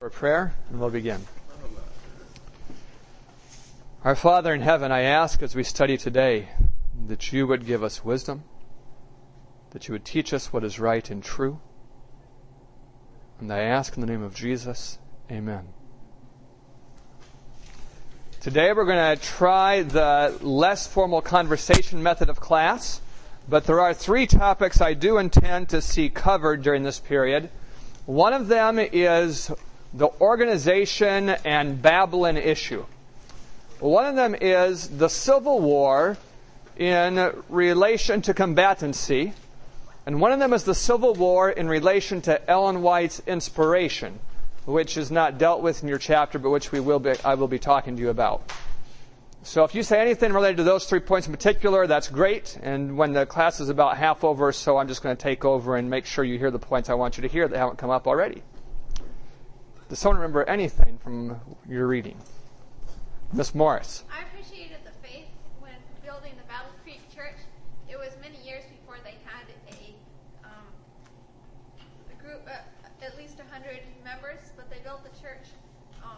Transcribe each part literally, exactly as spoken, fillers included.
For prayer, and we'll begin. Our Father in heaven, I ask as we study today that you would give us wisdom, that you would teach us what is right and true. And I ask in the name of Jesus, amen. Today we're going to try the less formal conversation method of class, but there are three topics I do intend to see covered during this period. One of them is the organization and Babylon issue. One of them is the Civil War in relation to combatancy. And one of them is the Civil War in relation to Ellen White's inspiration, which is not dealt with in your chapter, but which we will be, I will be talking to you about. So if you say anything related to those three points in particular, that's great. And when the class is about half over, so I'm just going to take over and make sure you hear the points I want you to hear that haven't come up already. Does someone remember anything from your reading? Miz Morris. I appreciated the faith when building the Battle Creek Church. It was many years before they had a, um, a group, uh, at least one hundred members, but they built the church um,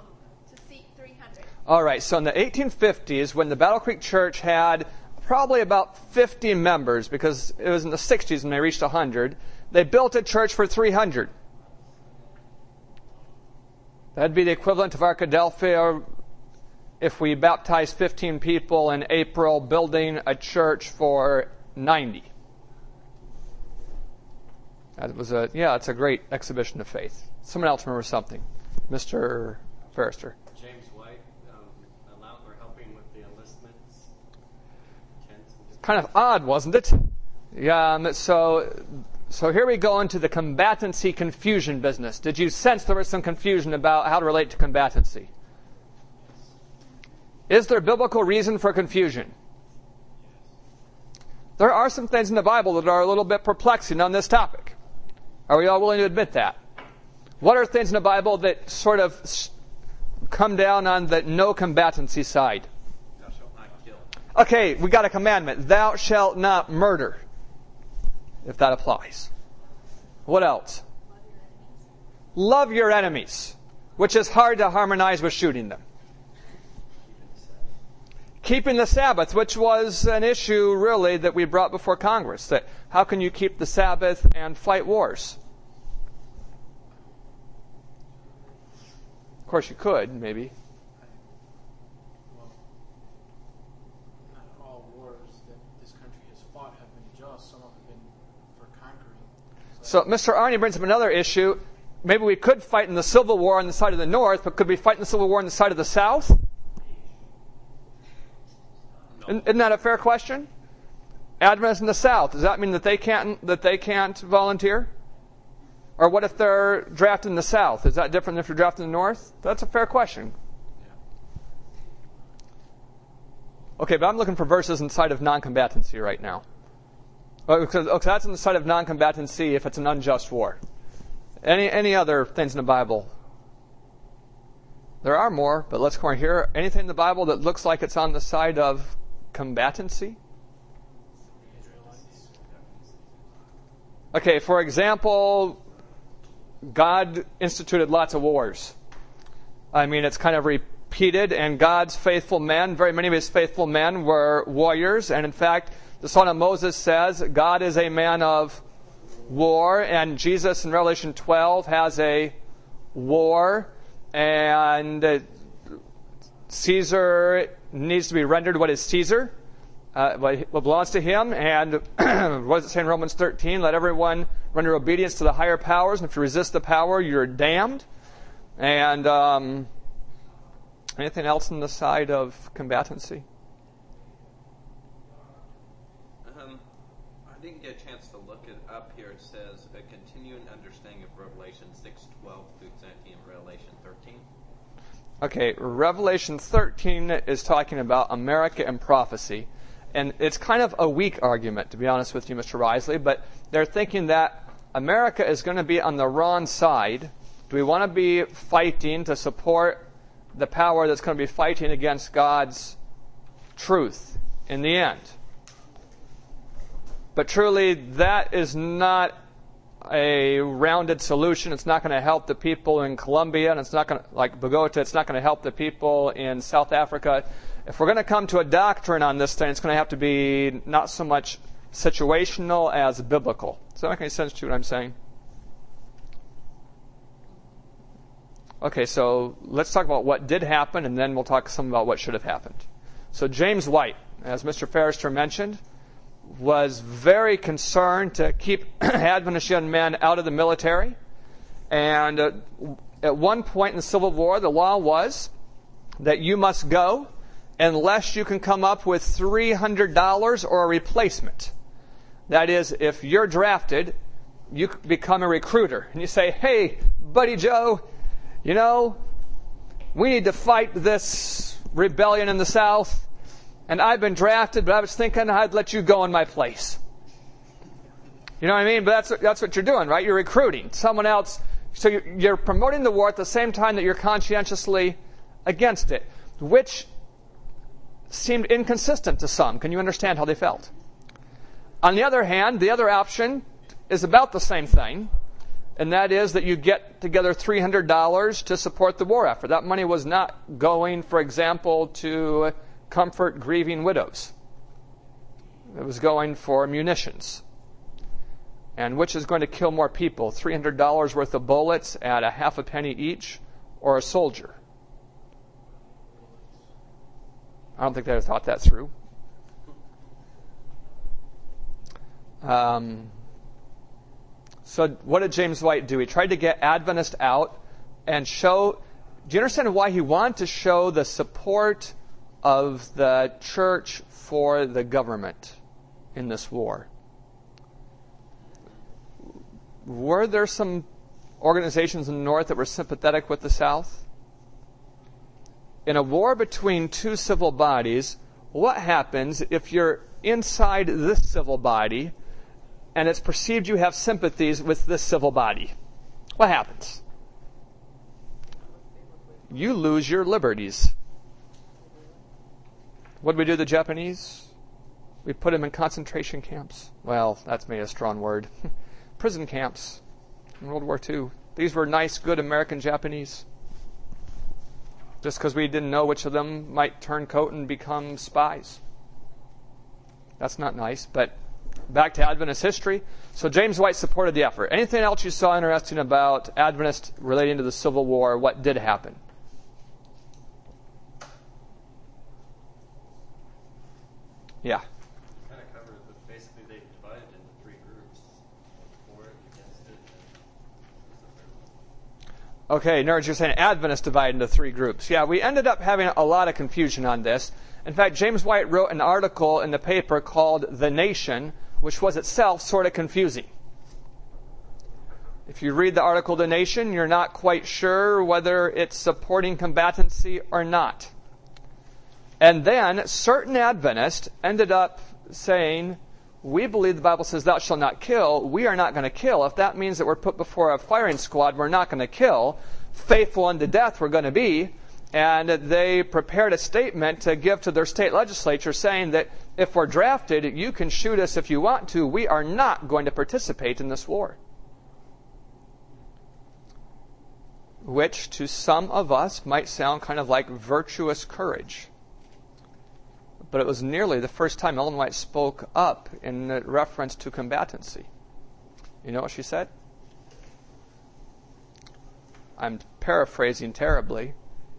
to seat three hundred. All right, so in the eighteen fifties, when the Battle Creek Church had probably about fifty members, because it was in the sixties when they reached one hundred, they built a church for three hundred. That'd be the equivalent of Arkadelphia if we baptized fifteen people in April, building a church for ninety. That was a, yeah, it's a great exhibition of faith. Someone else remember something? Mister Ferrister. James White, um, allowed for helping with the enlistments. Kind of odd, wasn't it? Yeah, um, so... So here we go into the combatancy confusion business. Did you sense there was some confusion about how to relate to combatancy? Is there biblical reason for confusion? There are some things in the Bible that are a little bit perplexing on this topic. Are we all willing to admit that? What are things in the Bible that sort of come down on the no combatancy side? Thou shalt not kill. Okay, we got a commandment. Thou shalt not murder. If that applies. What else? Love your enemies, which is hard to harmonize with shooting them. Keeping the Sabbath, which was an issue really that we brought before Congress, that how can you keep the Sabbath and fight wars? Of course you could, maybe. So Mister Arney brings up another issue. Maybe we could fight in the Civil War on the side of the North, but could we fight in the Civil War on the side of the South? No. Isn't that a fair question? Adventists in the South, does that mean that they can't that they can't volunteer? Or what if they're drafted in the South? Is that different than if you're drafted in the North? That's a fair question. Okay, but I'm looking for verses inside of non-combatancy right now. Because okay, that's on the side of non-combatancy if it's an unjust war. Any any other things in the Bible? There are more, but let's go on here. Anything in the Bible that looks like it's on the side of combatancy? Okay, for example, God instituted lots of wars. I mean, it's kind of repeated, and God's faithful men, very many of his faithful men were warriors, and in fact, the son of Moses says God is a man of war, and Jesus in Revelation twelve has a war, and Caesar needs to be rendered what is Caesar, uh, what belongs to him, and what does it say in Romans thirteen? Let everyone render obedience to the higher powers, and if you resist the power, you're damned. And um, anything else on the side of combatancy? Get a chance to look it up here. It says a continuing understanding of Revelation six twelve through seventeen, Revelation thirteen. Okay, Revelation thirteen is talking about America and prophecy, and it's kind of a weak argument, to be honest with you, Mister Risley, but they're thinking that America is going to be on the wrong side. Do we want to be fighting to support the power that's going to be fighting against God's truth in the end? But truly, that is not a rounded solution. It's not going to help the people in Colombia, and it's not going to, like Bogota, it's not going to help the people in South Africa. If we're going to come to a doctrine on this thing, it's going to have to be not so much situational as biblical. Does that make any sense to you what I'm saying? Okay, so let's talk about what did happen, and then we'll talk some about what should have happened. So James White, as Mister Forrester mentioned, was very concerned to keep Adventist young men out of the military. And uh, at one point in the Civil War, the law was that you must go unless you can come up with three hundred dollars or a replacement. That is, if you're drafted, you become a recruiter. And you say, hey, Buddy Joe, you know, we need to fight this rebellion in the South. And I've been drafted, but I was thinking I'd let you go in my place. You know what I mean? But that's that's what you're doing, right? You're recruiting someone else. So you're promoting the war at the same time that you're conscientiously against it, which seemed inconsistent to some. Can you understand how they felt? On the other hand, the other option is about the same thing, and that is that you get together three hundred dollars to support the war effort. That money was not going, for example, to comfort grieving widows. It was going for munitions. And which is going to kill more people, three hundred dollars worth of bullets at a half a penny each, or a soldier? I don't think they would have thought that through. Um, so what did James White do? He tried to get Adventists out and show... Do you understand why he wanted to show the support of the church for the government in this war? Were there some organizations in the North that were sympathetic with the South? In a war between two civil bodies, what happens if you're inside this civil body and it's perceived you have sympathies with this civil body? What happens? You lose your liberties. What did we do to the Japanese? We put them in concentration camps. Well, that's maybe a strong word. Prison camps in World War Two. These were nice, good American Japanese. Just because we didn't know which of them might turn coat and become spies. That's not nice, but back to Adventist history. So James White supported the effort. Anything else you saw interesting about Adventists relating to the Civil War? What did happen? Yeah. It kind of covered it, but basically they divided into three groups. For it, against it, and... Okay, nerds, you're saying Adventists divided into three groups. Yeah, we ended up having a lot of confusion on this. In fact, James White wrote an article in the paper called The Nation, which was itself sort of confusing. If you read the article The Nation, you're not quite sure whether it's supporting combatancy or not. And then certain Adventists ended up saying, we believe the Bible says thou shalt not kill. We are not going to kill. If that means that we're put before a firing squad, we're not going to kill. Faithful unto death we're going to be. And they prepared a statement to give to their state legislature saying that if we're drafted, you can shoot us if you want to. We are not going to participate in this war. Which to some of us might sound kind of like virtuous courage. But it was nearly the first time Ellen White spoke up in reference to combatancy. You know what she said? I'm paraphrasing terribly.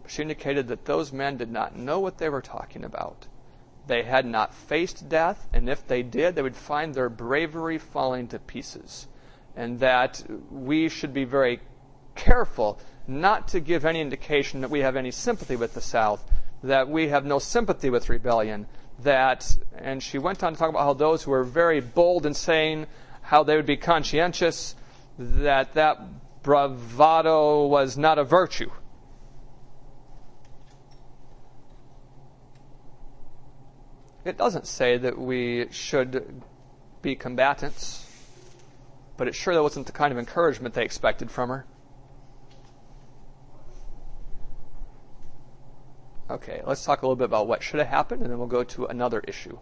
She indicated that those men did not know what they were talking about. They had not faced death, and if they did, they would find their bravery falling to pieces. And that we should be very careful not to give any indication that we have any sympathy with the South, that we have no sympathy with rebellion, that, and she went on to talk about how those who were very bold in saying how they would be conscientious, that that bravado was not a virtue. It doesn't say that we should be combatants, but it sure wasn't the kind of encouragement they expected from her. Okay, let's talk a little bit about what should have happened, and then we'll go to another issue.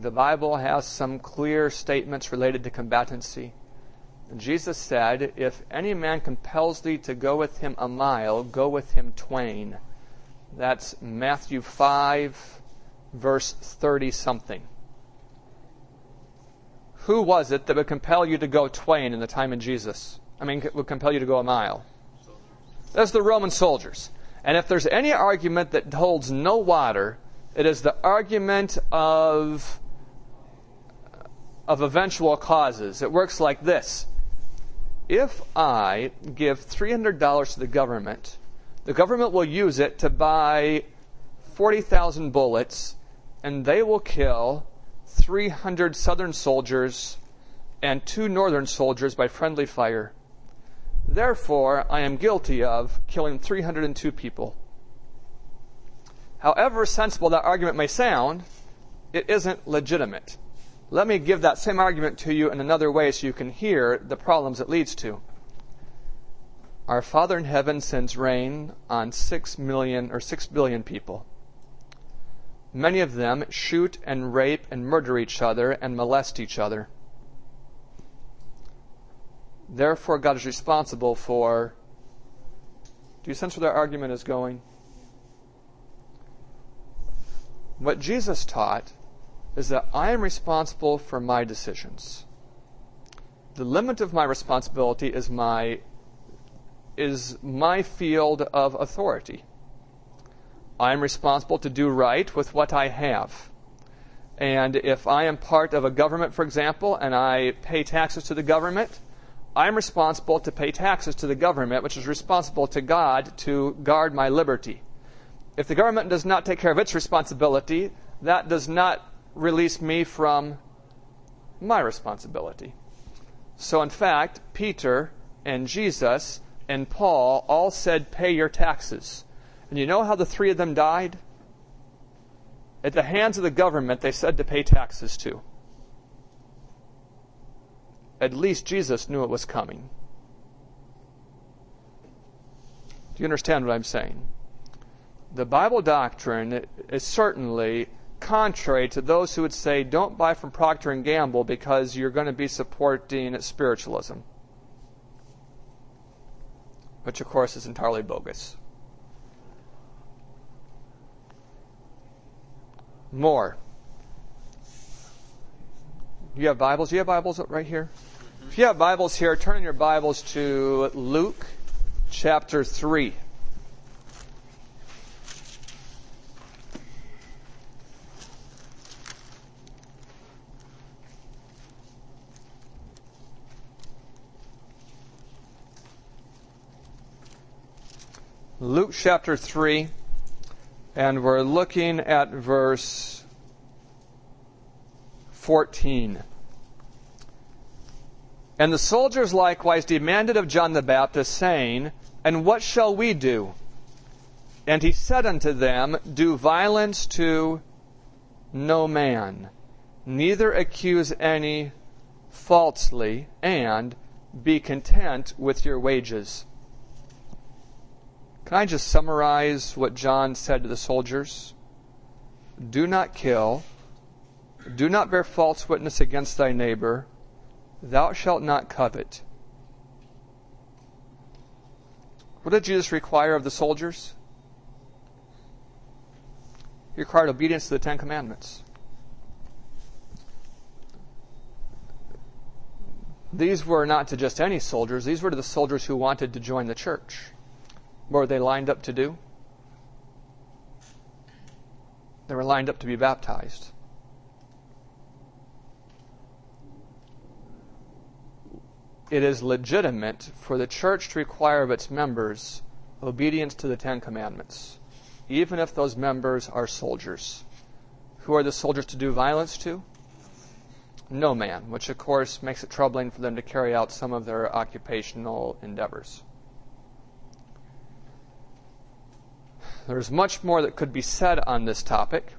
The Bible has some clear statements related to combatancy. Jesus said, "If any man compels thee to go with him a mile, go with him twain." That's Matthew five, verse thirty-something. Who was it that would compel you to go twain in the time of Jesus? I mean, would compel you to go a mile? That's the Roman soldiers. And if there's any argument that holds no water, it is the argument of, of eventual causes. It works like this. If I give three hundred dollars to the government, the government will use it to buy forty thousand bullets, and they will kill three hundred southern soldiers and two northern soldiers by friendly fire. Therefore, I am guilty of killing three hundred two people. However sensible that argument may sound, it isn't legitimate. Let me give that same argument to you in another way so you can hear the problems it leads to. Our Father in Heaven sends rain on six million or six billion people. Many of them shoot and rape and murder each other and molest each other. Therefore, God is responsible for... Do you sense where their argument is going? What Jesus taught is that I am responsible for my decisions. The limit of my responsibility is my, is my field of authority. I am responsible to do right with what I have. And if I am part of a government, for example, and I pay taxes to the government, I am responsible to pay taxes to the government, which is responsible to God to guard my liberty. If the government does not take care of its responsibility, that does not release me from my responsibility. So in fact, Peter and Jesus and Paul all said, pay your taxes. And you know how the three of them died? At the hands of the government they said to pay taxes to. At least Jesus knew it was coming. Do you understand what I'm saying? The Bible doctrine is certainly contrary to those who would say, don't buy from Procter and Gamble because you're going to be supporting spiritualism. Which, of course, is entirely bogus. More. You have Bibles? Do you have Bibles right here? Mm-hmm. If you have Bibles here, turn in your Bibles to Luke chapter three. Luke chapter three, and we're looking at verse fourteen. And the soldiers likewise demanded of John the Baptist, saying, "And what shall we do?" And he said unto them, "Do violence to no man, neither accuse any falsely, and be content with your wages." Can I just summarize what John said to the soldiers? Do not kill. Do not bear false witness against thy neighbor. Thou shalt not covet. What did Jesus require of the soldiers? He required obedience to the Ten Commandments. These were not to just any soldiers. These were to the soldiers who wanted to join the church. What were they lined up to do? They were lined up to be baptized. It is legitimate for the church to require of its members obedience to the Ten Commandments, even if those members are soldiers. Who are the soldiers to do violence to? No man, which of course makes it troubling for them to carry out some of their occupational endeavors. There's much more that could be said on this topic.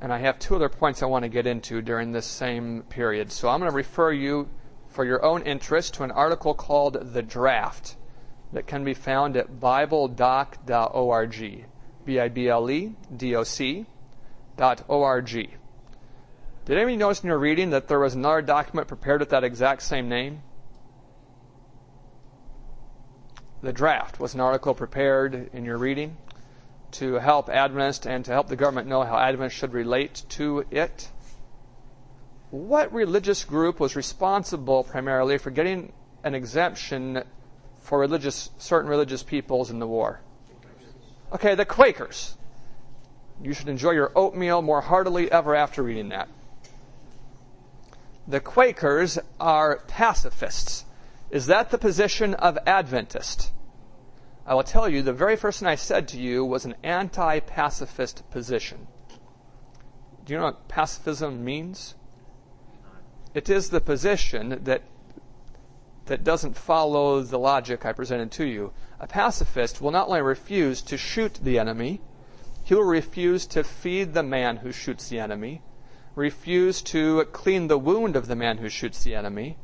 And I have two other points I want to get into during this same period. So I'm going to refer you, for your own interest, to an article called The Draft that can be found at BibleDoc dot org. B I B L E D O C dot O R G. Did anybody notice in your reading that there was another document prepared with that exact same name? The draft was an article prepared in your reading to help Adventists and to help the government know how Adventists should relate to it. What religious group was responsible primarily for getting an exemption for religious, certain religious peoples in the war? Okay, the Quakers. You should enjoy your oatmeal more heartily ever after reading that. The Quakers are pacifists. Is that the position of Adventist? I will tell you, the very first thing I said to you was an anti-pacifist position. Do you know what pacifism means? It is the position that that doesn't follow the logic I presented to you. A pacifist will not only refuse to shoot the enemy, he will refuse to feed the man who shoots the enemy, refuse to clean the wound of the man who shoots the enemy,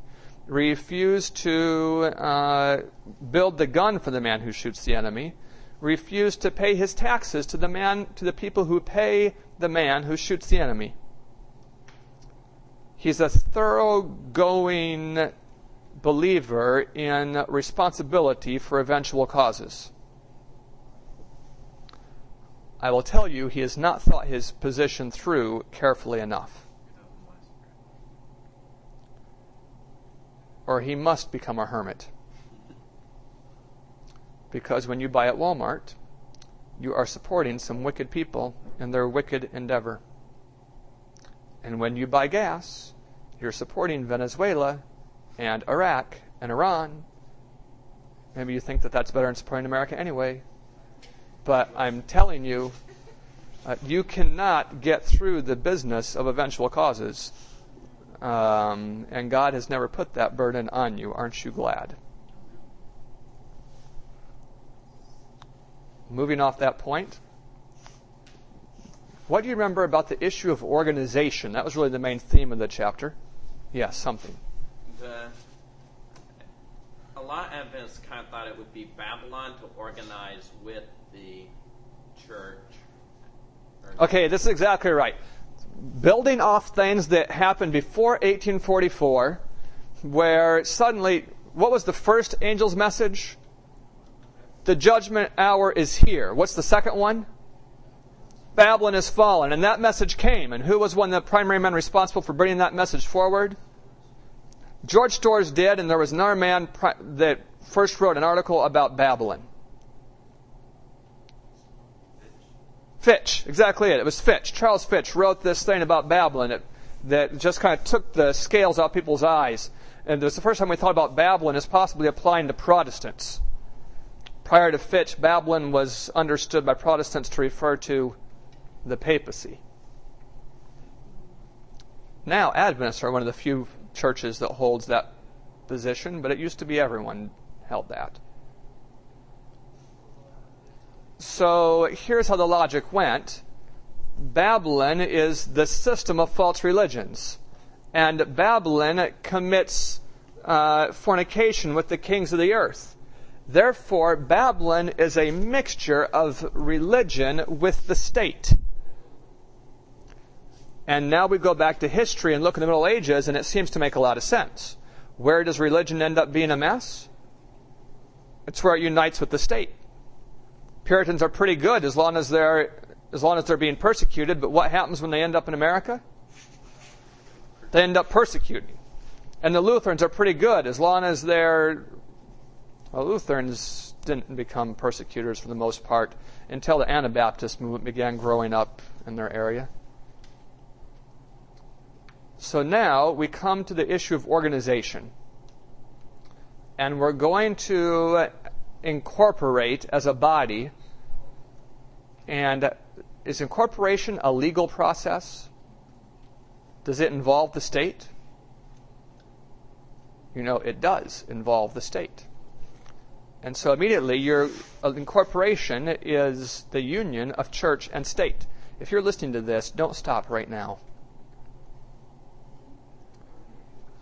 refuse to uh, build the gun for the man who shoots the enemy, refuse to pay his taxes to the man, to the people who pay the man who shoots the enemy. He's a thoroughgoing believer in responsibility for eventual causes. I will tell you, he has not thought his position through carefully enough. Or he must become a hermit. Because when you buy at Walmart, you are supporting some wicked people in their wicked endeavor. And when you buy gas, you're supporting Venezuela and Iraq and Iran. Maybe you think that that's better than supporting America anyway. But I'm telling you, uh, you cannot get through the business of eventual causes. Um, and God has never put that burden on you. Aren't you glad? Moving off that point, what do you remember about the issue of organization? That was really the main theme of the chapter. Yes, yeah, something. The, a lot of Adventists kind of thought it would be Babylon to organize with the church. Okay, this is exactly right. Building off things that happened before eighteen forty-four, where suddenly, what was the first angel's message? The judgment hour is here. What's the second one? Babylon is fallen. And that message came. And who was one of the primary men responsible for bringing that message forward? George Storrs did, and there was another man that first wrote an article about Babylon. Fitch, exactly it. It was Fitch. Charles Fitch wrote this thing about Babylon that, that just kind of took the scales out of people's eyes. And it was the first time we thought about Babylon as possibly applying to Protestants. Prior to Fitch, Babylon was understood by Protestants to refer to the papacy. Now, Adventists are one of the few churches that holds that position, but it used to be everyone held that. So here's how the logic went. Babylon is the system of false religions, and Babylon commits uh, fornication with the kings of the earth. Therefore, Babylon is a mixture of religion with the state. And now we go back to history and look in the Middle Ages, and it seems to make a lot of sense. Where does religion end up being a mess? It's where it unites with the state. Puritans are pretty good as long as they're as long as they're being persecuted, but what happens when they end up in America? They end up persecuting. And the Lutherans are pretty good as long as they're... Well, Lutherans didn't become persecutors for the most part until the Anabaptist movement began growing up in their area. So now we come to the issue of organization. And we're going to incorporate as a body. And is incorporation a legal process? Does it involve the state? You know, it does involve the state. And so immediately, your incorporation is the union of church and state. If you're listening to this, don't stop right now.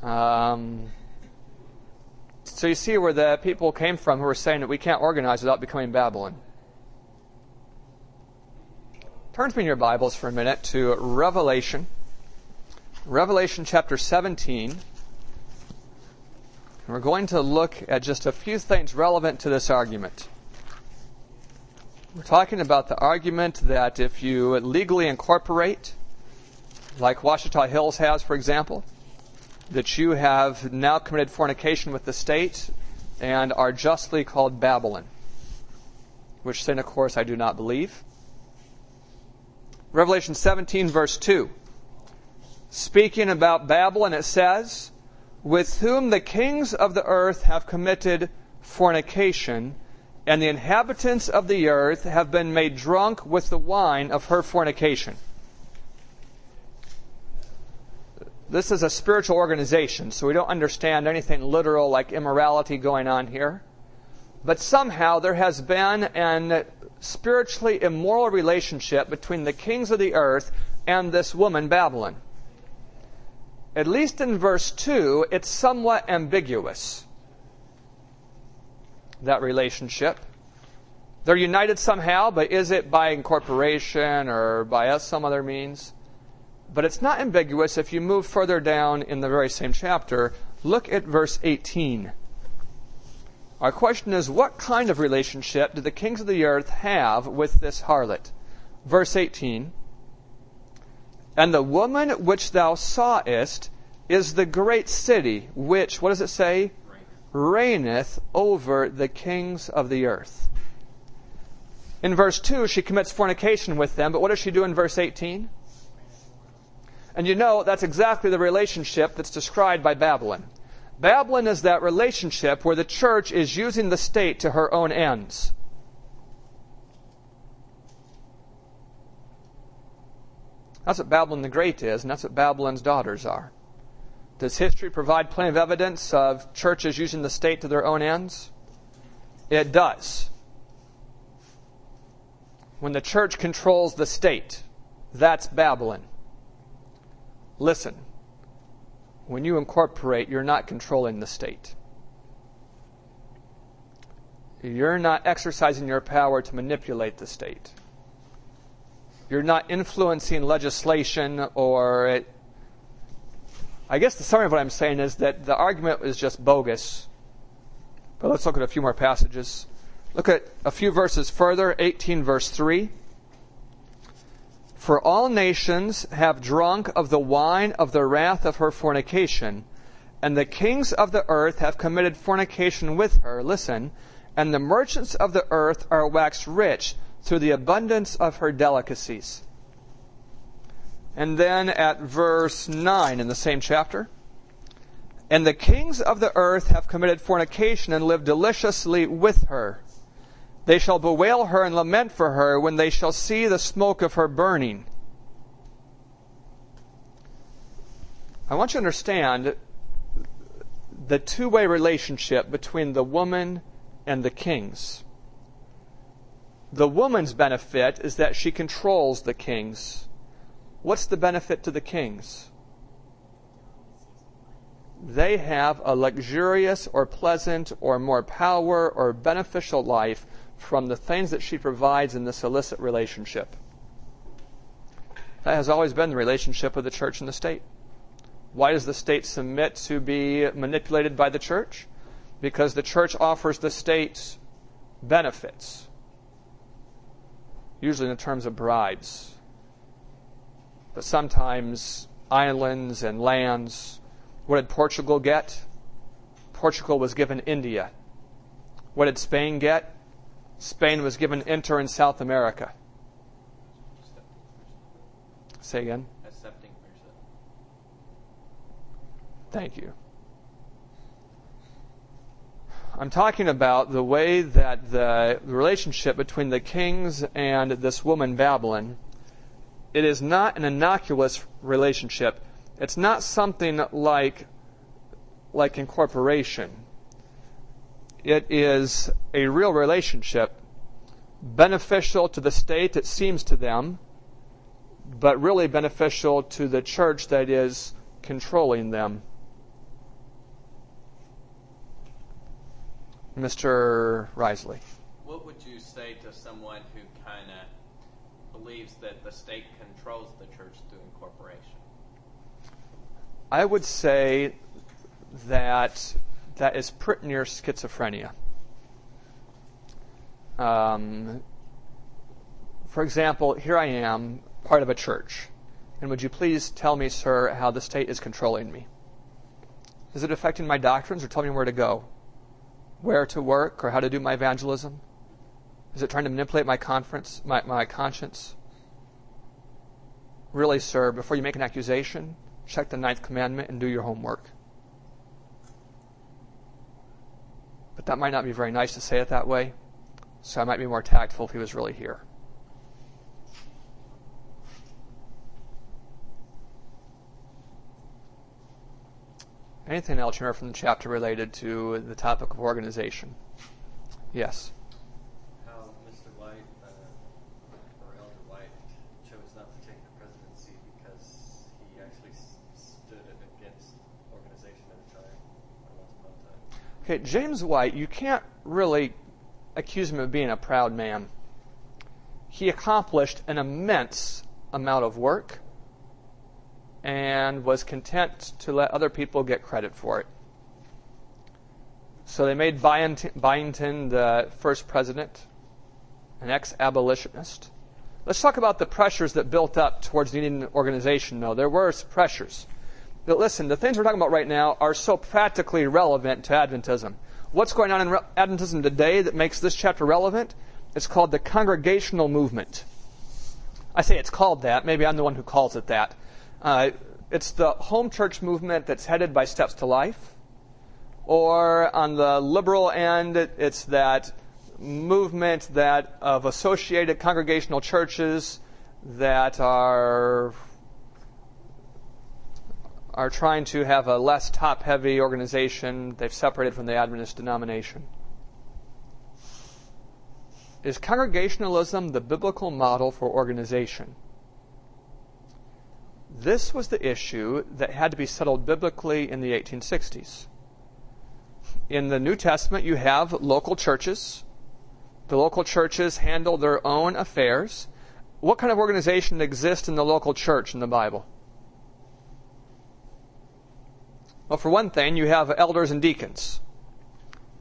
Um, so you see where the people came from who were saying that we can't organize without becoming Babylon. Turn to me in your Bibles for a minute to Revelation Revelation chapter seventeen. And we're going to look at just a few things relevant to this argument. We're talking about the argument that if you legally incorporate, like Ouachita Hills has, for example, that you have now committed fornication with the state and are justly called Babylon, which sin, of course, I do not believe. Revelation seventeen, verse two. Speaking about Babylon, it says, "With whom the kings of the earth have committed fornication, and the inhabitants of the earth have been made drunk with the wine of her fornication." This is a spiritual organization, so we don't understand anything literal like immorality going on here. But somehow there has been a spiritually immoral relationship between the kings of the earth and this woman, Babylon. At least in verse two, it's somewhat ambiguous, that relationship. They're united somehow, but is it by incorporation or by some other means? But it's not ambiguous if you move further down in the very same chapter. Look at verse eighteen. Our question is, what kind of relationship do the kings of the earth have with this harlot? Verse eighteen. "And the woman which thou sawest is the great city, which," what does it say? "Reigneth over the kings of the earth." In verse two, she commits fornication with them, but what does she do in verse eighteen? And you know, that's exactly the relationship that's described by Babylon. Babylon is that relationship where the church is using the state to her own ends. That's what Babylon the Great is, and that's what Babylon's daughters are. Does history provide plenty of evidence of churches using the state to their own ends? It does. When the church controls the state, that's Babylon. Listen, when you incorporate, you're not controlling the state. You're not exercising your power to manipulate the state. You're not influencing legislation or... It, I guess the summary of what I'm saying is that the argument is just bogus. But let's look at a few more passages. Look at a few verses further, eighteen verse three. "For all nations have drunk of the wine of the wrath of her fornication, and the kings of the earth have committed fornication with her," listen, "and the merchants of the earth are waxed rich through the abundance of her delicacies." And then at verse nine in the same chapter, "And the kings of the earth have committed fornication and lived deliciously with her. They shall bewail her and lament for her when they shall see the smoke of her burning." I want you to understand the two-way relationship between the woman and the kings. The woman's benefit is that she controls the kings. What's the benefit to the kings? They have a luxurious or pleasant or more power or beneficial life from the things that she provides in this illicit relationship. That has always been the relationship of the church and the state. Why does the state submit to be manipulated by the church? Because the church offers the state benefits, usually in terms of bribes, but sometimes islands and lands. What did Portugal get? Portugal was given India. What did Spain get? Spain was given inter in South America. Say again. Accepting for yourself. Thank you. I'm talking about the way that the relationship between the kings and this woman Babylon, it is not an innocuous relationship. It's not something like, like incorporation. It is a real relationship, beneficial to the state, it seems to them, but really beneficial to the church that is controlling them. Mister Risley. What would you say to someone who kind of believes that the state controls the church through incorporation? I would say that that is pretty near schizophrenia. Um, for example, here I am, part of a church, and would you please tell me, sir, how the state is controlling me? Is it affecting my doctrines or telling me where to go, where to work, or how to do my evangelism? Is it trying to manipulate my conference, my, my conscience? Really, sir, before you make an accusation, check the ninth commandment and do your homework. But that might not be very nice to say it that way, so I might be more tactful if he was really here. Anything else you remember from the chapter related to the topic of organization? Yes. How Mister White, uh, or Elder White, chose not to take the presidency because he actually s- stood against organization at a time, or once upon a time. Okay, James White, you can't really accuse him of being a proud man. He accomplished an immense amount of work and was content to let other people get credit for it. So they made Byington the first president, an ex-abolitionist. Let's talk about the pressures that built up towards needing an organization, though. There were pressures. But listen, the things we're talking about right now are so practically relevant to Adventism. What's going on in Adventism today that makes this chapter relevant? It's called the Congregational Movement. I say it's called that. Maybe I'm the one who calls it that. Uh, it's the home church movement that's headed by Steps to Life. Or on the liberal end, it's that movement that of Associated Congregational Churches that are, are trying to have a less top-heavy organization. They've separated from the Adventist denomination. Is congregationalism the biblical model for organization? This was the issue that had to be settled biblically in the eighteen sixties. In the New Testament, you have local churches. The local churches handle their own affairs. What kind of organization exists in the local church in the Bible? Well, for one thing, you have elders and deacons.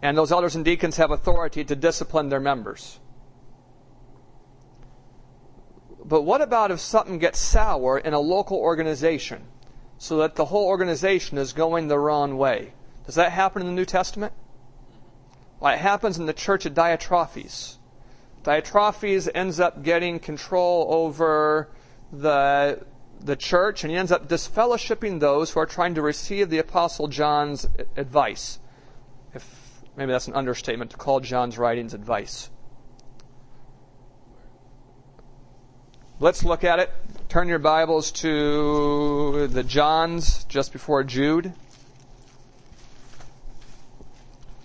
And those elders and deacons have authority to discipline their members. But what about if something gets sour in a local organization so that the whole organization is going the wrong way? Does that happen in the New Testament? Well, it happens in the church at Diotrephes. Diotrephes ends up getting control over the, the church, and he ends up disfellowshipping those who are trying to receive the Apostle John's advice. If maybe that's an understatement to call John's writings advice. Let's look at it. Turn your Bibles to the Johns just before Jude.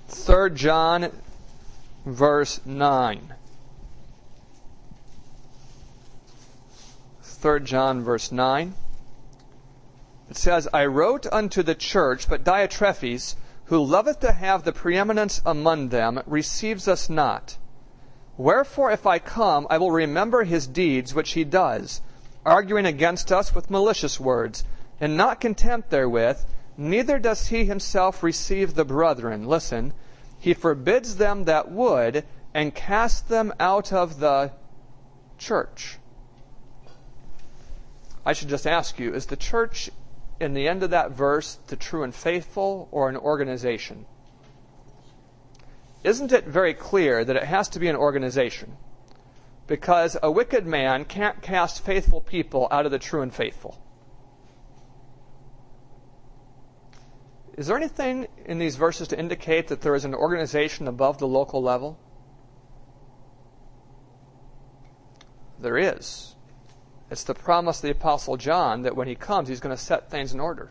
Third John, verse nine. Third John, verse nine. It says, I wrote unto the church, but Diotrephes, who loveth to have the preeminence among them, receives us not. Wherefore, if I come, I will remember his deeds which he does, arguing against us with malicious words, and not content therewith, neither does he himself receive the brethren. Listen, he forbids them that would, and casts them out of the church. I should just ask you, is the church in the end of that verse the true and faithful, or an organization? Isn't it very clear that it has to be an organization? Because a wicked man can't cast faithful people out of the true and faithful. Is there anything in these verses to indicate that there is an organization above the local level? There is. It's the promise of the Apostle John that when he comes, he's going to set things in order.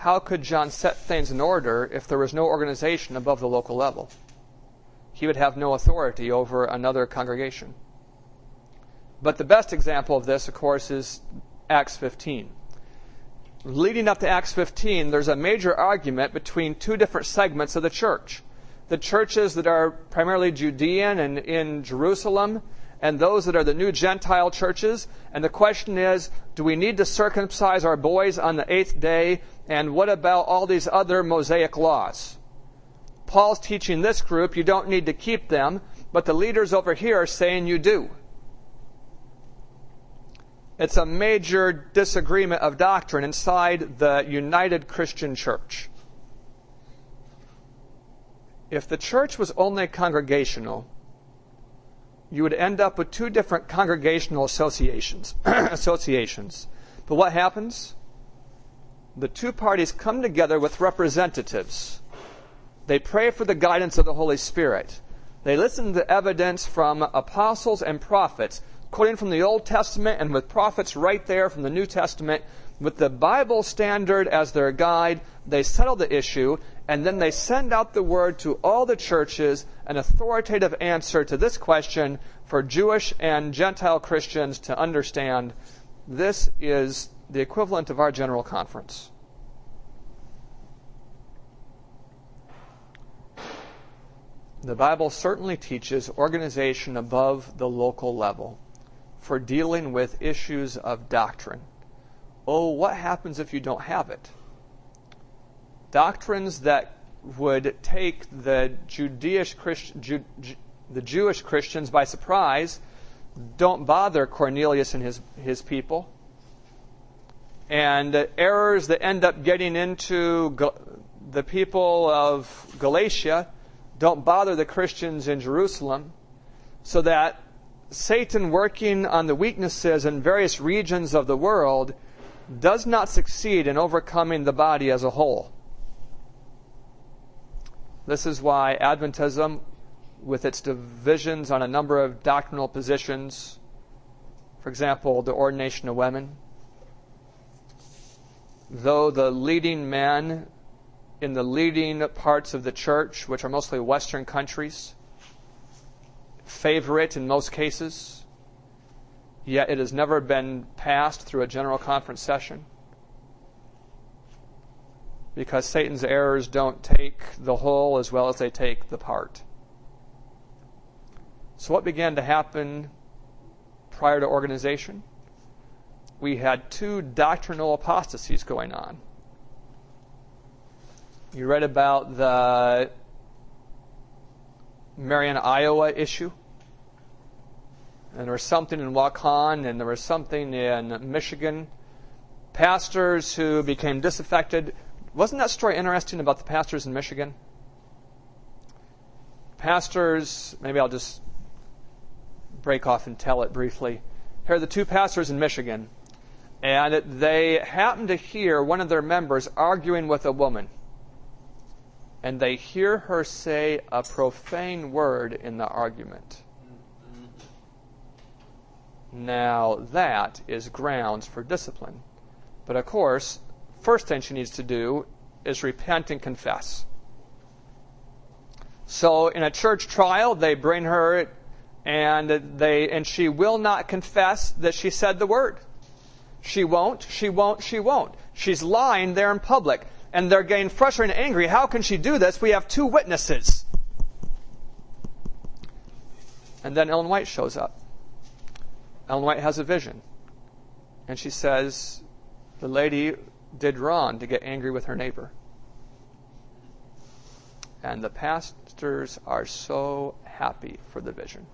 How could John set things in order if there was no organization above the local level? He would have no authority over another congregation. But the best example of this, of course, is Acts fifteen. Leading up to Acts fifteen, there's a major argument between two different segments of the church. The churches that are primarily Judean and in Jerusalem, and those that are the new Gentile churches. And the question is, do we need to circumcise our boys on the eighth day? And what about all these other Mosaic laws? Paul's teaching this group, you don't need to keep them, but the leaders over here are saying you do. It's a major disagreement of doctrine inside the United Christian Church. If the church was only congregational, you would end up with two different congregational associations. associations. But what happens? The two parties come together with representatives. They pray for the guidance of the Holy Spirit. They listen to evidence from apostles and prophets, quoting from the Old Testament and with prophets right there from the New Testament. With the Bible standard as their guide, they settle the issue, and then they send out the word to all the churches, an authoritative answer to this question for Jewish and Gentile Christians to understand. This is the equivalent of our General Conference. The Bible certainly teaches organization above the local level for dealing with issues of doctrine. Oh, what happens if you don't have it? Doctrines that would take the, Judaish Christ, Ju, Ju, the Jewish Christians by surprise don't bother Cornelius and his, his people. And uh, errors that end up getting into Gal- the people of Galatia don't bother the Christians in Jerusalem, so that Satan working on the weaknesses in various regions of the world does not succeed in overcoming the body as a whole. This is why Adventism, with its divisions on a number of doctrinal positions, for example, the ordination of women, though the leading men in the leading parts of the church, which are mostly Western countries, favor it in most cases, yet it has never been passed through a general conference session because Satan's errors don't take the whole as well as they take the part. So what began to happen prior to organization? We had two doctrinal apostasies going on. You read about the Marion, Iowa issue. And there was something in Waukon, and there was something in Michigan. Pastors who became disaffected. Wasn't that story interesting about the pastors in Michigan? Pastors, maybe I'll just break off and tell it briefly. Here are the two pastors in Michigan, and they happened to hear one of their members arguing with a woman. And they hear her say a profane word in the argument. Now, that is grounds for discipline. But of course, first thing she needs to do is repent and confess. So in a church trial, they bring her and they and she will not confess that she said the word. She won't, she won't, she won't. She's lying there in public. And they're getting frustrated and angry. How can she do this? We have two witnesses. And then Ellen White shows up. Ellen White has a vision. And she says, the lady did wrong to get angry with her neighbor. And the pastors are so happy for the vision.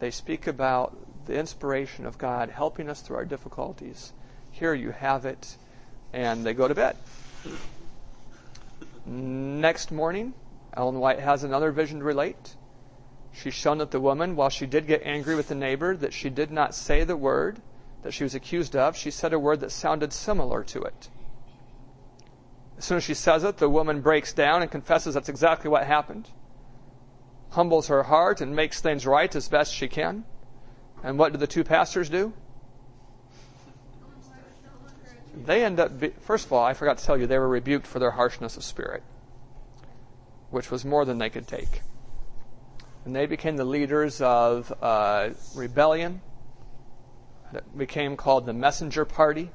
They speak about the inspiration of God helping us through our difficulties. Here you have it. And they go to bed. Next morning, Ellen White has another vision to relate. She's shown that the woman, while she did get angry with the neighbor, that she did not say the word that she was accused of. She said a word that sounded similar to it. As soon as she says it, the woman breaks down and confesses that's exactly what happened, humbles her heart and makes things right as best she can. And what do the two pastors do? They end up, be, first of all, I forgot to tell you, they were rebuked for their harshness of spirit, which was more than they could take. And they became the leaders of uh, rebellion that became called the Messenger Party.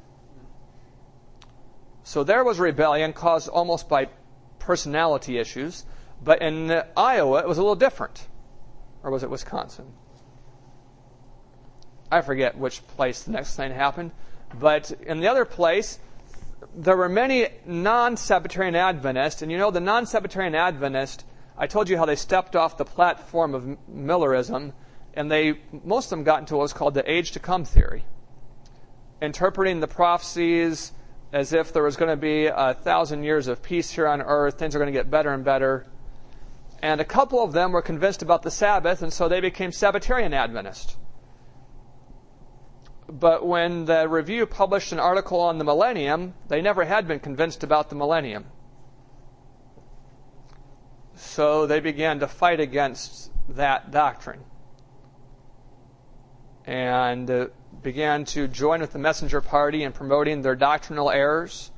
So there was rebellion caused almost by personality issues, but in Iowa it was a little different. Or was it Wisconsin? I forget which place the next thing happened. But in the other place, there were many non-Sabbatarian Adventists. And you know, the non-Sabbatarian Adventists, I told you how they stepped off the platform of Millerism, and they most of them got into what was called the age to come theory, interpreting the prophecies as if there was going to be a thousand years of peace here on earth, things are going to get better and better. And a couple of them were convinced about the Sabbath, and so they became Sabbatarian Adventists. But when the Review published an article on the millennium, they never had been convinced about the millennium. So they began to fight against that doctrine and uh, began to join with the Messenger Party in promoting their doctrinal errors.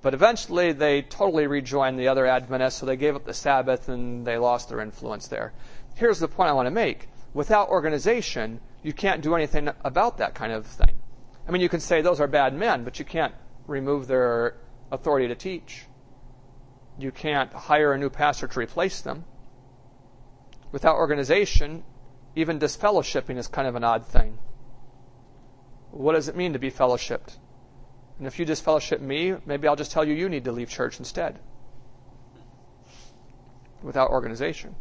But eventually they totally rejoined the other Adventists, so they gave up the Sabbath and they lost their influence there. Here's the point I want to make. Without organization, you can't do anything about that kind of thing. I mean, you can say those are bad men, but you can't remove their authority to teach. You can't hire a new pastor to replace them. Without organization, even disfellowshipping is kind of an odd thing. What does it mean to be fellowshipped? And if you disfellowship me, maybe I'll just tell you you need to leave church instead. Without organization.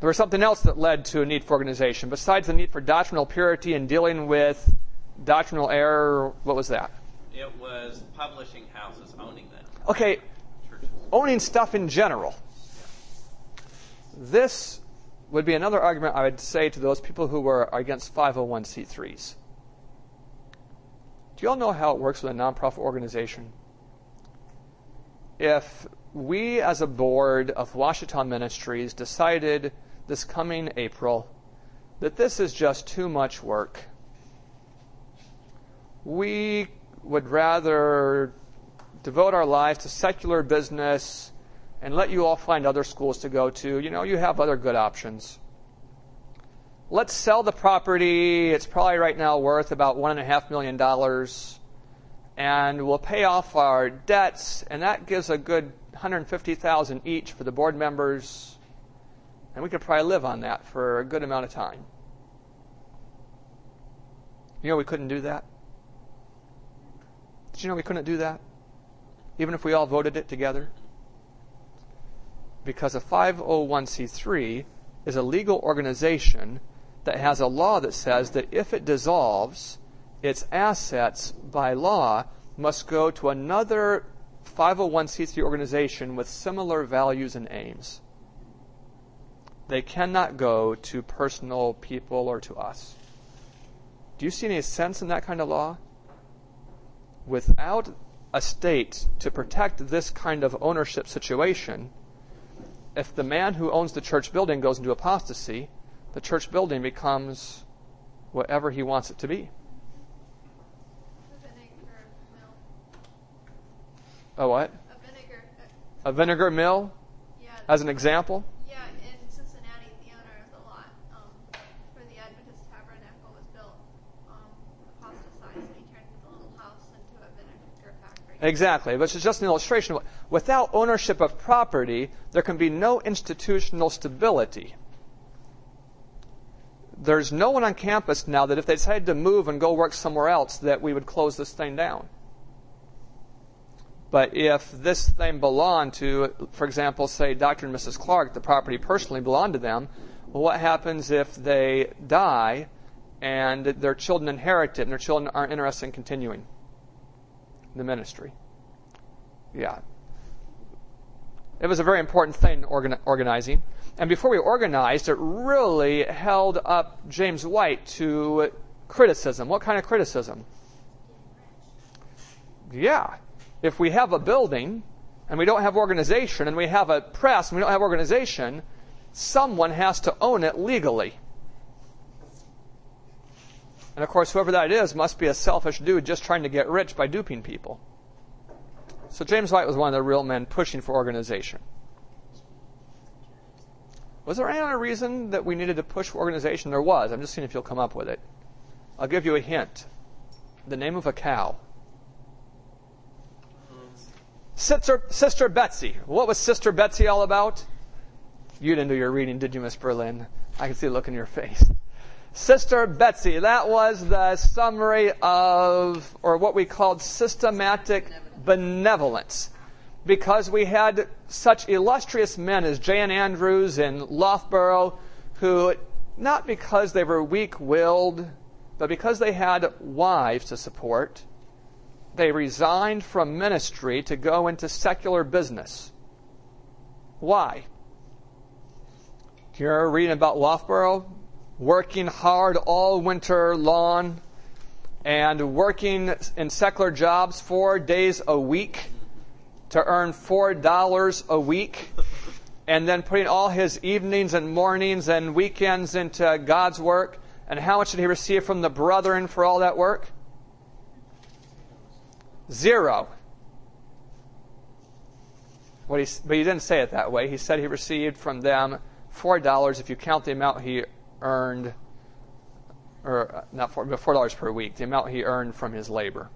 There was something else that led to a need for organization. Besides the need for doctrinal purity and dealing with doctrinal error, what was that? It was publishing houses owning them. Okay, churches. Owning stuff in general. This would be another argument I would say to those people who were against five oh one c threes. Do you all know how it works with a nonprofit organization? If we as a board of Washington Ministries decided this coming April that this is just too much work. We would rather devote our lives to secular business and let you all find other schools to go to. You know, you have other good options. Let's sell the property. It's probably right now worth about one and a half million dollars. And we'll pay off our debts, and that gives a good one hundred fifty thousand dollars each for the board members. And we could probably live on that for a good amount of time. You know we couldn't do that? Did you know we couldn't do that? Even if we all voted it together? Because a five oh one c three is a legal organization that has a law that says that if it dissolves, its assets, by law, must go to another five oh one c three organization with similar values and aims. They cannot go to personal people or to us. Do you see any sense in that kind of law? Without a state to protect this kind of ownership situation, if the man who owns the church building goes into apostasy, the church building becomes whatever he wants it to be. A what? A vinegar. A, a vinegar mill? Yeah. As an example? Yeah, in Cincinnati, the owner of the lot um, where the Adventist Tabernacle was built um, apostatized, and he turned the little house into a vinegar factory. Exactly, which is just an illustration. Without ownership of property, there can be no institutional stability. There's no one on campus now that if they decided to move and go work somewhere else, that we would close this thing down. But if this thing belonged to, for example, say Doctor and Missus Clark, the property personally belonged to them, well, what happens if they die and their children inherit it and their children aren't interested in continuing the ministry? Yeah. It was a very important thing, organ- organizing. And before we organized, it really held up James White to criticism. What kind of criticism? Yeah. If we have a building and we don't have organization and we have a press and we don't have organization, someone has to own it legally. And of course, whoever that is must be a selfish dude just trying to get rich by duping people. So James White was one of the real men pushing for organization. Was there any other reason that we needed to push for organization? There was. I'm just seeing if you'll come up with it. I'll give you a hint. The name of a cow. Sister, Sister Betsy. What was Sister Betsy all about? You didn't do your reading, did you, Miss Berlin? I can see the look in your face. Sister Betsy, that was the summary of, or what we called systematic benevolence. Because we had such illustrious men as J N Andrews and Lothborough, who, not because they were weak-willed, but because they had wives to support, they resigned from ministry to go into secular business. Why? You're reading about Lothborough, working hard all winter long and working in secular jobs four days a week to earn four dollars a week, and then putting all his evenings and mornings and weekends into God's work. And how much did he receive from the brethren for all that work? Zero. What he, but he didn't say it that way. He said he received from them four dollars, if you count the amount he earned, or not four, but four dollars per week, the amount he earned from his labor.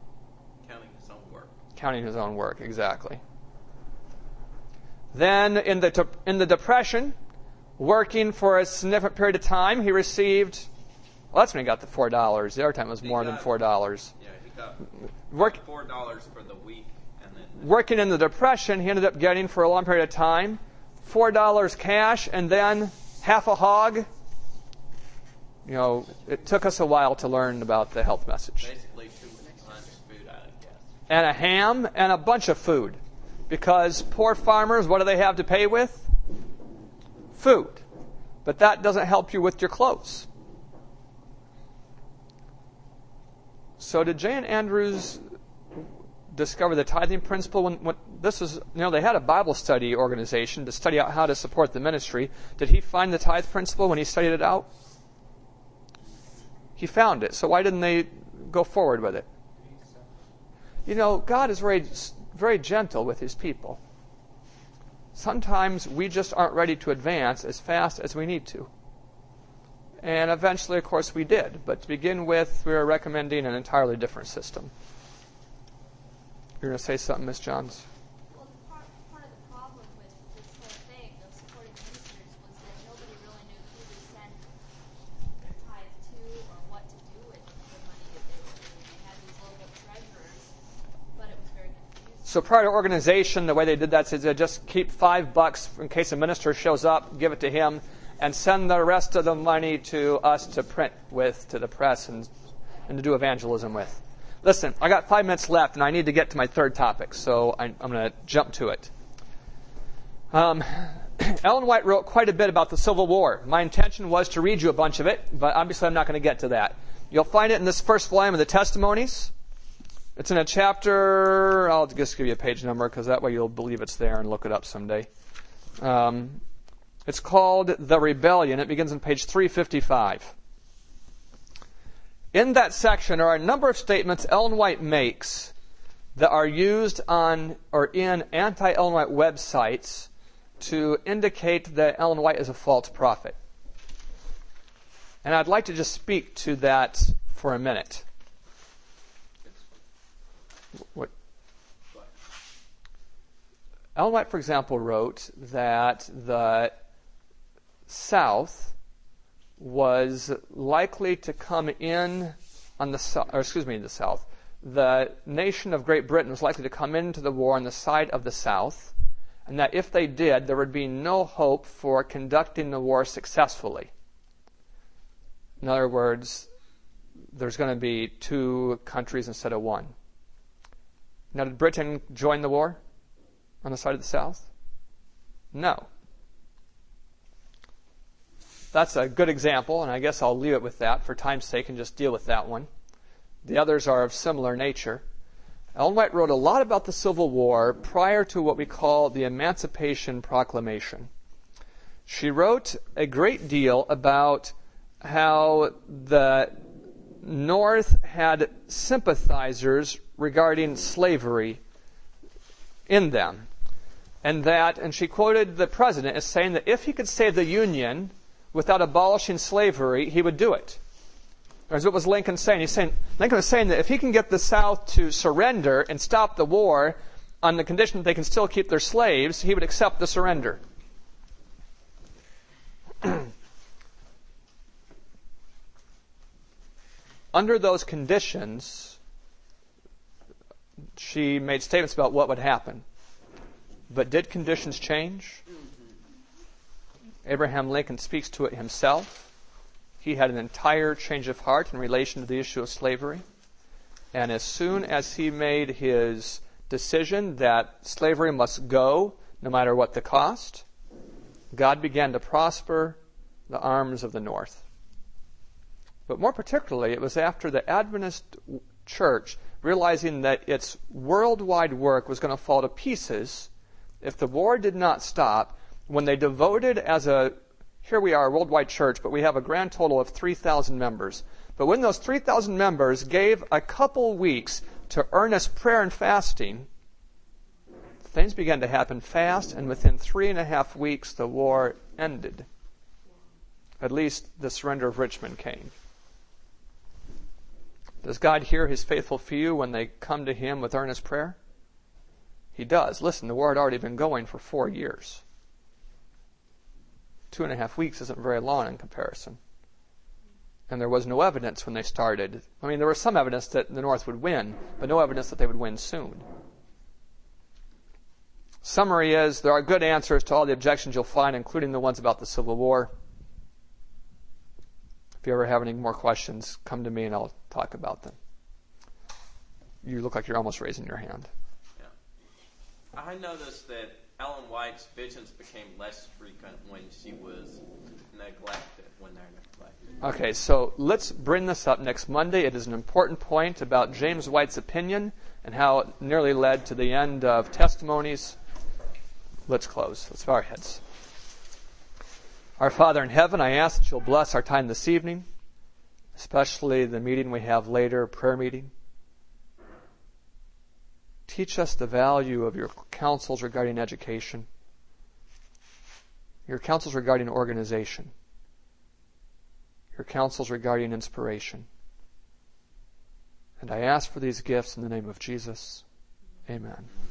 Counting his own work, exactly. Then in the de- in the Depression, working for a significant period of time, he received, well, that's when he got the four dollars. The other time it was he more got, than four dollars. Yeah, he got Work, four dollars for the week. And then working in the Depression, he ended up getting, for a long period of time, four dollars cash and then half a hog. You know, it took us a while to learn about the health message. Basically, two and a ham, and a bunch of food. Because poor farmers, what do they have to pay with? Food. But that doesn't help you with your clothes. So did J N Andrews discover the tithing principle? When, when this is, you know, they had a Bible study organization to study out how to support the ministry. Did he find the tithe principle when he studied it out? He found it. So why didn't they go forward with it? You know, God is very, very gentle with his people. Sometimes we just aren't ready to advance as fast as we need to. And eventually, of course, we did. But to begin with, we are recommending an entirely different system. You're going to say something, Miz Johns? Well, the part, part of the problem with this whole thing of supporting ministers was that nobody really knew who to send the tithe to or what to do with the money that they were giving. They had these local treasurers. So prior to organization, the way they did that is they just keep five bucks in case a minister shows up, give it to him, and send the rest of the money to us to print with, to the press, and, and to do evangelism with. Listen, I got five minutes left, and I need to get to my third topic, so I, I'm going to jump to it. Um, Ellen White wrote quite a bit about the Civil War. My intention was to read you a bunch of it, but obviously I'm not going to get to that. You'll find it in this first volume of the Testimonies. It's in a chapter, I'll just give you a page number because that way you'll believe it's there and look it up someday. Um, it's called The Rebellion. It begins on page three fifty-five. In that section are a number of statements Ellen White makes that are used on or in anti-Ellen White websites to indicate that Ellen White is a false prophet. And I'd like to just speak to that for a minute. What? Ellen White, for example, wrote that the South was likely to come in on the, or excuse me, the South. The nation of Great Britain was likely to come into the war on the side of the South, and that if they did, there would be no hope for conducting the war successfully. In other words, there's going to be two countries instead of one. Now, did Britain join the war on the side of the South? No. That's a good example, and I guess I'll leave it with that for time's sake and just deal with that one. The others are of similar nature. Ellen White wrote a lot about the Civil War prior to what we call the Emancipation Proclamation. She wrote a great deal about how the North had sympathizers regarding slavery in them. And that, and she quoted the president as saying that if he could save the Union without abolishing slavery, he would do it. That's what was Lincoln saying. He's saying, Lincoln was saying that if he can get the South to surrender and stop the war on the condition that they can still keep their slaves, he would accept the surrender. under those conditions, she made statements about what would happen. But did conditions change? Abraham Lincoln speaks to it himself. He had an entire change of heart in relation to the issue of slavery. And as soon as he made his decision that slavery must go, no matter what the cost, God began to prosper the arms of the North. But more particularly, it was after the Adventist church, realizing that its worldwide work was going to fall to pieces if the war did not stop, when they devoted as a, here we are, a worldwide church, but we have a grand total of three thousand members. But when those three thousand members gave a couple weeks to earnest prayer and fasting, things began to happen fast, and within three and a half weeks, the war ended. At least the surrender of Richmond came. Does God hear his faithful few when they come to him with earnest prayer? He does. Listen, the war had already been going for four years. Two and a half weeks isn't very long in comparison. And there was no evidence when they started. I mean, there was some evidence that the North would win, but no evidence that they would win soon. Summary is, there are good answers to all the objections you'll find, including the ones about the Civil War. If you ever have any more questions, come to me and I'll talk about them. You look like you're almost raising your hand. Yeah. I noticed that Ellen White's visions became less frequent when she was neglected, when they're neglected. Okay, so let's bring this up next Monday. It is an important point about James White's opinion and how it nearly led to the end of testimonies. Let's close. Let's bow our heads. Our Father in heaven, I ask that you'll bless our time this evening, especially the meeting we have later, prayer meeting. Teach us the value of your counsels regarding education, your counsels regarding organization, your counsels regarding inspiration. And I ask for these gifts in the name of Jesus. Amen.